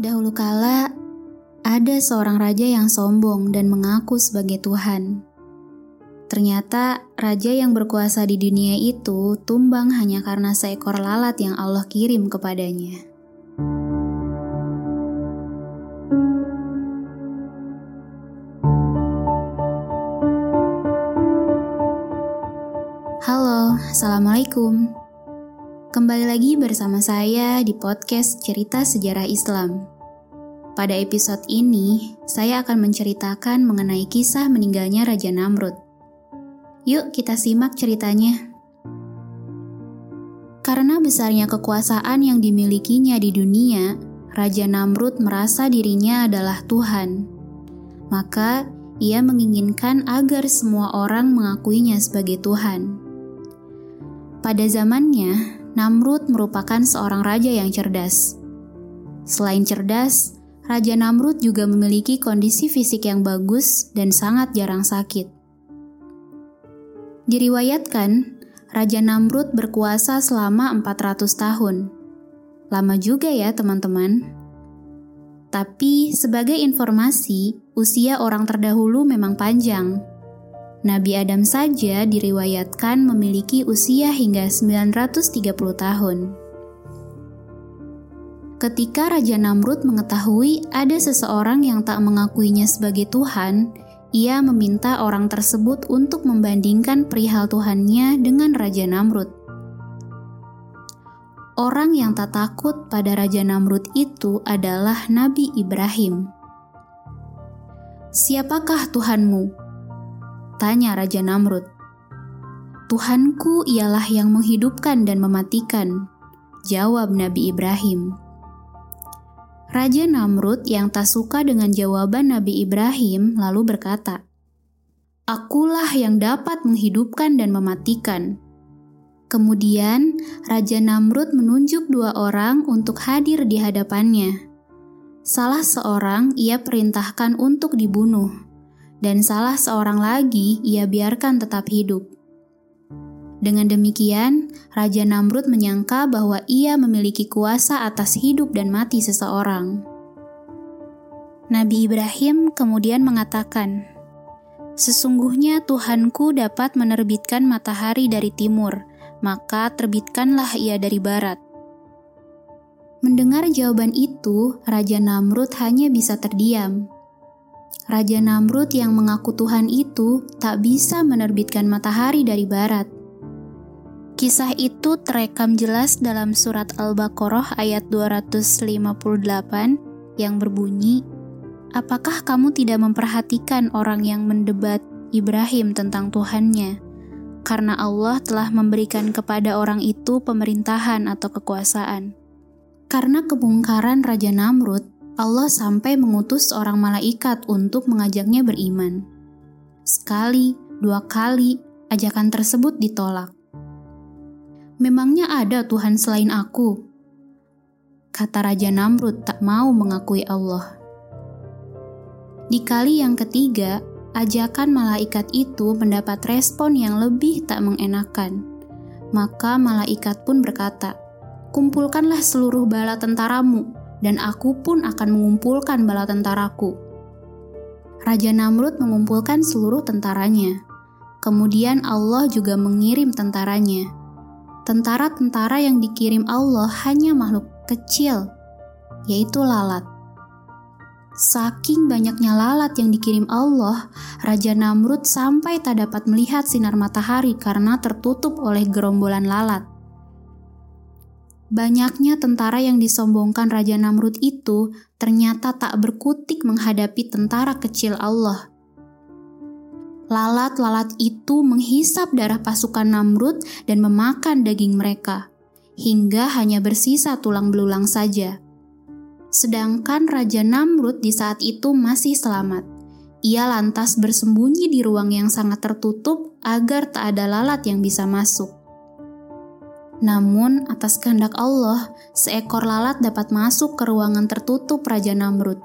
Dahulu kala, ada seorang raja yang sombong dan mengaku sebagai Tuhan. Ternyata, raja yang berkuasa di dunia itu tumbang hanya karena seekor lalat yang Allah kirim kepadanya. Halo, Assalamualaikum. Kembali lagi bersama saya di podcast Cerita Sejarah Islam. Pada episode ini, saya akan menceritakan mengenai kisah meninggalnya Raja Namrud. Yuk kita simak ceritanya. Karena besarnya kekuasaan yang dimilikinya di dunia, Raja Namrud merasa dirinya adalah Tuhan. Maka, ia menginginkan agar semua orang mengakuinya sebagai Tuhan. Pada zamannya, Namrud merupakan seorang raja yang cerdas. Selain cerdas, Raja Namrud juga memiliki kondisi fisik yang bagus dan sangat jarang sakit. Diriwayatkan, Raja Namrud berkuasa selama 400 tahun. Lama juga ya, teman-teman. Tapi, sebagai informasi, usia orang terdahulu memang panjang. Nabi Adam saja diriwayatkan memiliki usia hingga 930 tahun. Ketika Raja Namrud mengetahui ada seseorang yang tak mengakuinya sebagai Tuhan, ia meminta orang tersebut untuk membandingkan perihal Tuhannya dengan Raja Namrud. Orang yang tak takut pada Raja Namrud itu adalah Nabi Ibrahim. "Siapakah Tuhanmu?" tanya Raja Namrud. "Tuhanku ialah yang menghidupkan dan mematikan," jawab Nabi Ibrahim. Raja Namrud yang tak suka dengan jawaban Nabi Ibrahim lalu berkata, "Akulah yang dapat menghidupkan dan mematikan." Kemudian, Raja Namrud menunjuk dua orang untuk hadir di hadapannya. Salah seorang ia perintahkan untuk dibunuh, dan salah seorang lagi ia biarkan tetap hidup. Dengan demikian, Raja Namrud menyangka bahwa ia memiliki kuasa atas hidup dan mati seseorang. Nabi Ibrahim kemudian mengatakan, "Sesungguhnya Tuhanku dapat menerbitkan matahari dari timur, maka terbitkanlah ia dari barat." Mendengar jawaban itu, Raja Namrud hanya bisa terdiam. Raja Namrud yang mengaku Tuhan itu tak bisa menerbitkan matahari dari barat. Kisah itu terekam jelas dalam surat Al-Baqarah ayat 258 yang berbunyi, "Apakah kamu tidak memperhatikan orang yang mendebat Ibrahim tentang Tuhannya? Karena Allah telah memberikan kepada orang itu pemerintahan atau kekuasaan." Karena kebongkaran Raja Namrud, Allah sampai mengutus seorang malaikat untuk mengajaknya beriman. Sekali, dua kali, ajakan tersebut ditolak. "Memangnya ada Tuhan selain aku?" kata Raja Namrud tak mau mengakui Allah. Di kali yang ketiga, ajakan malaikat itu mendapat respon yang lebih tak mengenakan. Maka malaikat pun berkata, "Kumpulkanlah seluruh bala tentaramu, dan aku pun akan mengumpulkan bala tentaraku." Raja Namrud mengumpulkan seluruh tentaranya. Kemudian Allah juga mengirim tentaranya. Tentara-tentara yang dikirim Allah hanya makhluk kecil, yaitu lalat. Saking banyaknya lalat yang dikirim Allah, Raja Namrud sampai tak dapat melihat sinar matahari karena tertutup oleh gerombolan lalat. Banyaknya tentara yang disombongkan Raja Namrud itu ternyata tak berkutik menghadapi tentara kecil Allah. Lalat-lalat itu menghisap darah pasukan Namrud dan memakan daging mereka, hingga hanya bersisa tulang belulang saja. Sedangkan Raja Namrud di saat itu masih selamat. Ia lantas bersembunyi di ruang yang sangat tertutup agar tak ada lalat yang bisa masuk. Namun, atas kehendak Allah, seekor lalat dapat masuk ke ruangan tertutup Raja Namrud.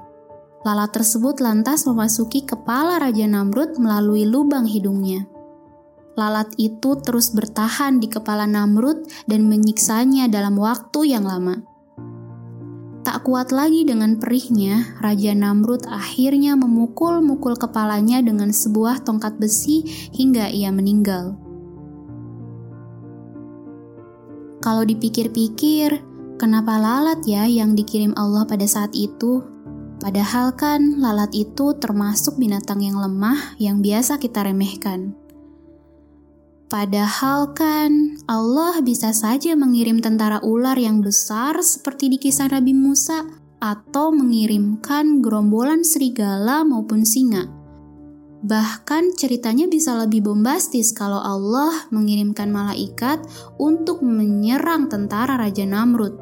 Lalat tersebut lantas memasuki kepala Raja Namrud melalui lubang hidungnya. Lalat itu terus bertahan di kepala Namrud dan menyiksanya dalam waktu yang lama. Tak kuat lagi dengan perihnya, Raja Namrud akhirnya memukul-mukul kepalanya dengan sebuah tongkat besi hingga ia meninggal. Kalau dipikir-pikir, kenapa lalat ya yang dikirim Allah pada saat itu? Padahal kan lalat itu termasuk binatang yang lemah yang biasa kita remehkan. Padahal kan Allah bisa saja mengirim tentara ular yang besar seperti di kisah Nabi Musa, atau mengirimkan gerombolan serigala maupun singa. Bahkan ceritanya bisa lebih bombastis kalau Allah mengirimkan malaikat untuk menyerang tentara Raja Namrud.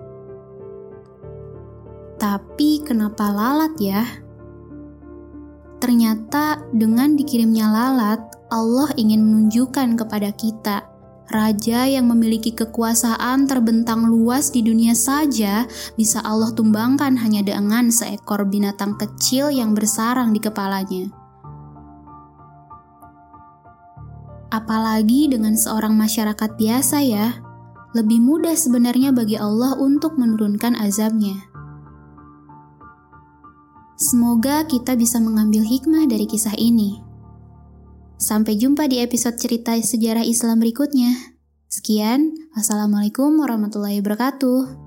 Tapi kenapa lalat ya? Ternyata dengan dikirimnya lalat, Allah ingin menunjukkan kepada kita, raja yang memiliki kekuasaan terbentang luas di dunia saja bisa Allah tumbangkan hanya dengan seekor binatang kecil yang bersarang di kepalanya. Apalagi dengan seorang masyarakat biasa ya, lebih mudah sebenarnya bagi Allah untuk menurunkan azabnya. Semoga kita bisa mengambil hikmah dari kisah ini. Sampai jumpa di episode Cerita Sejarah Islam berikutnya. Sekian, Assalamualaikum warahmatullahi wabarakatuh.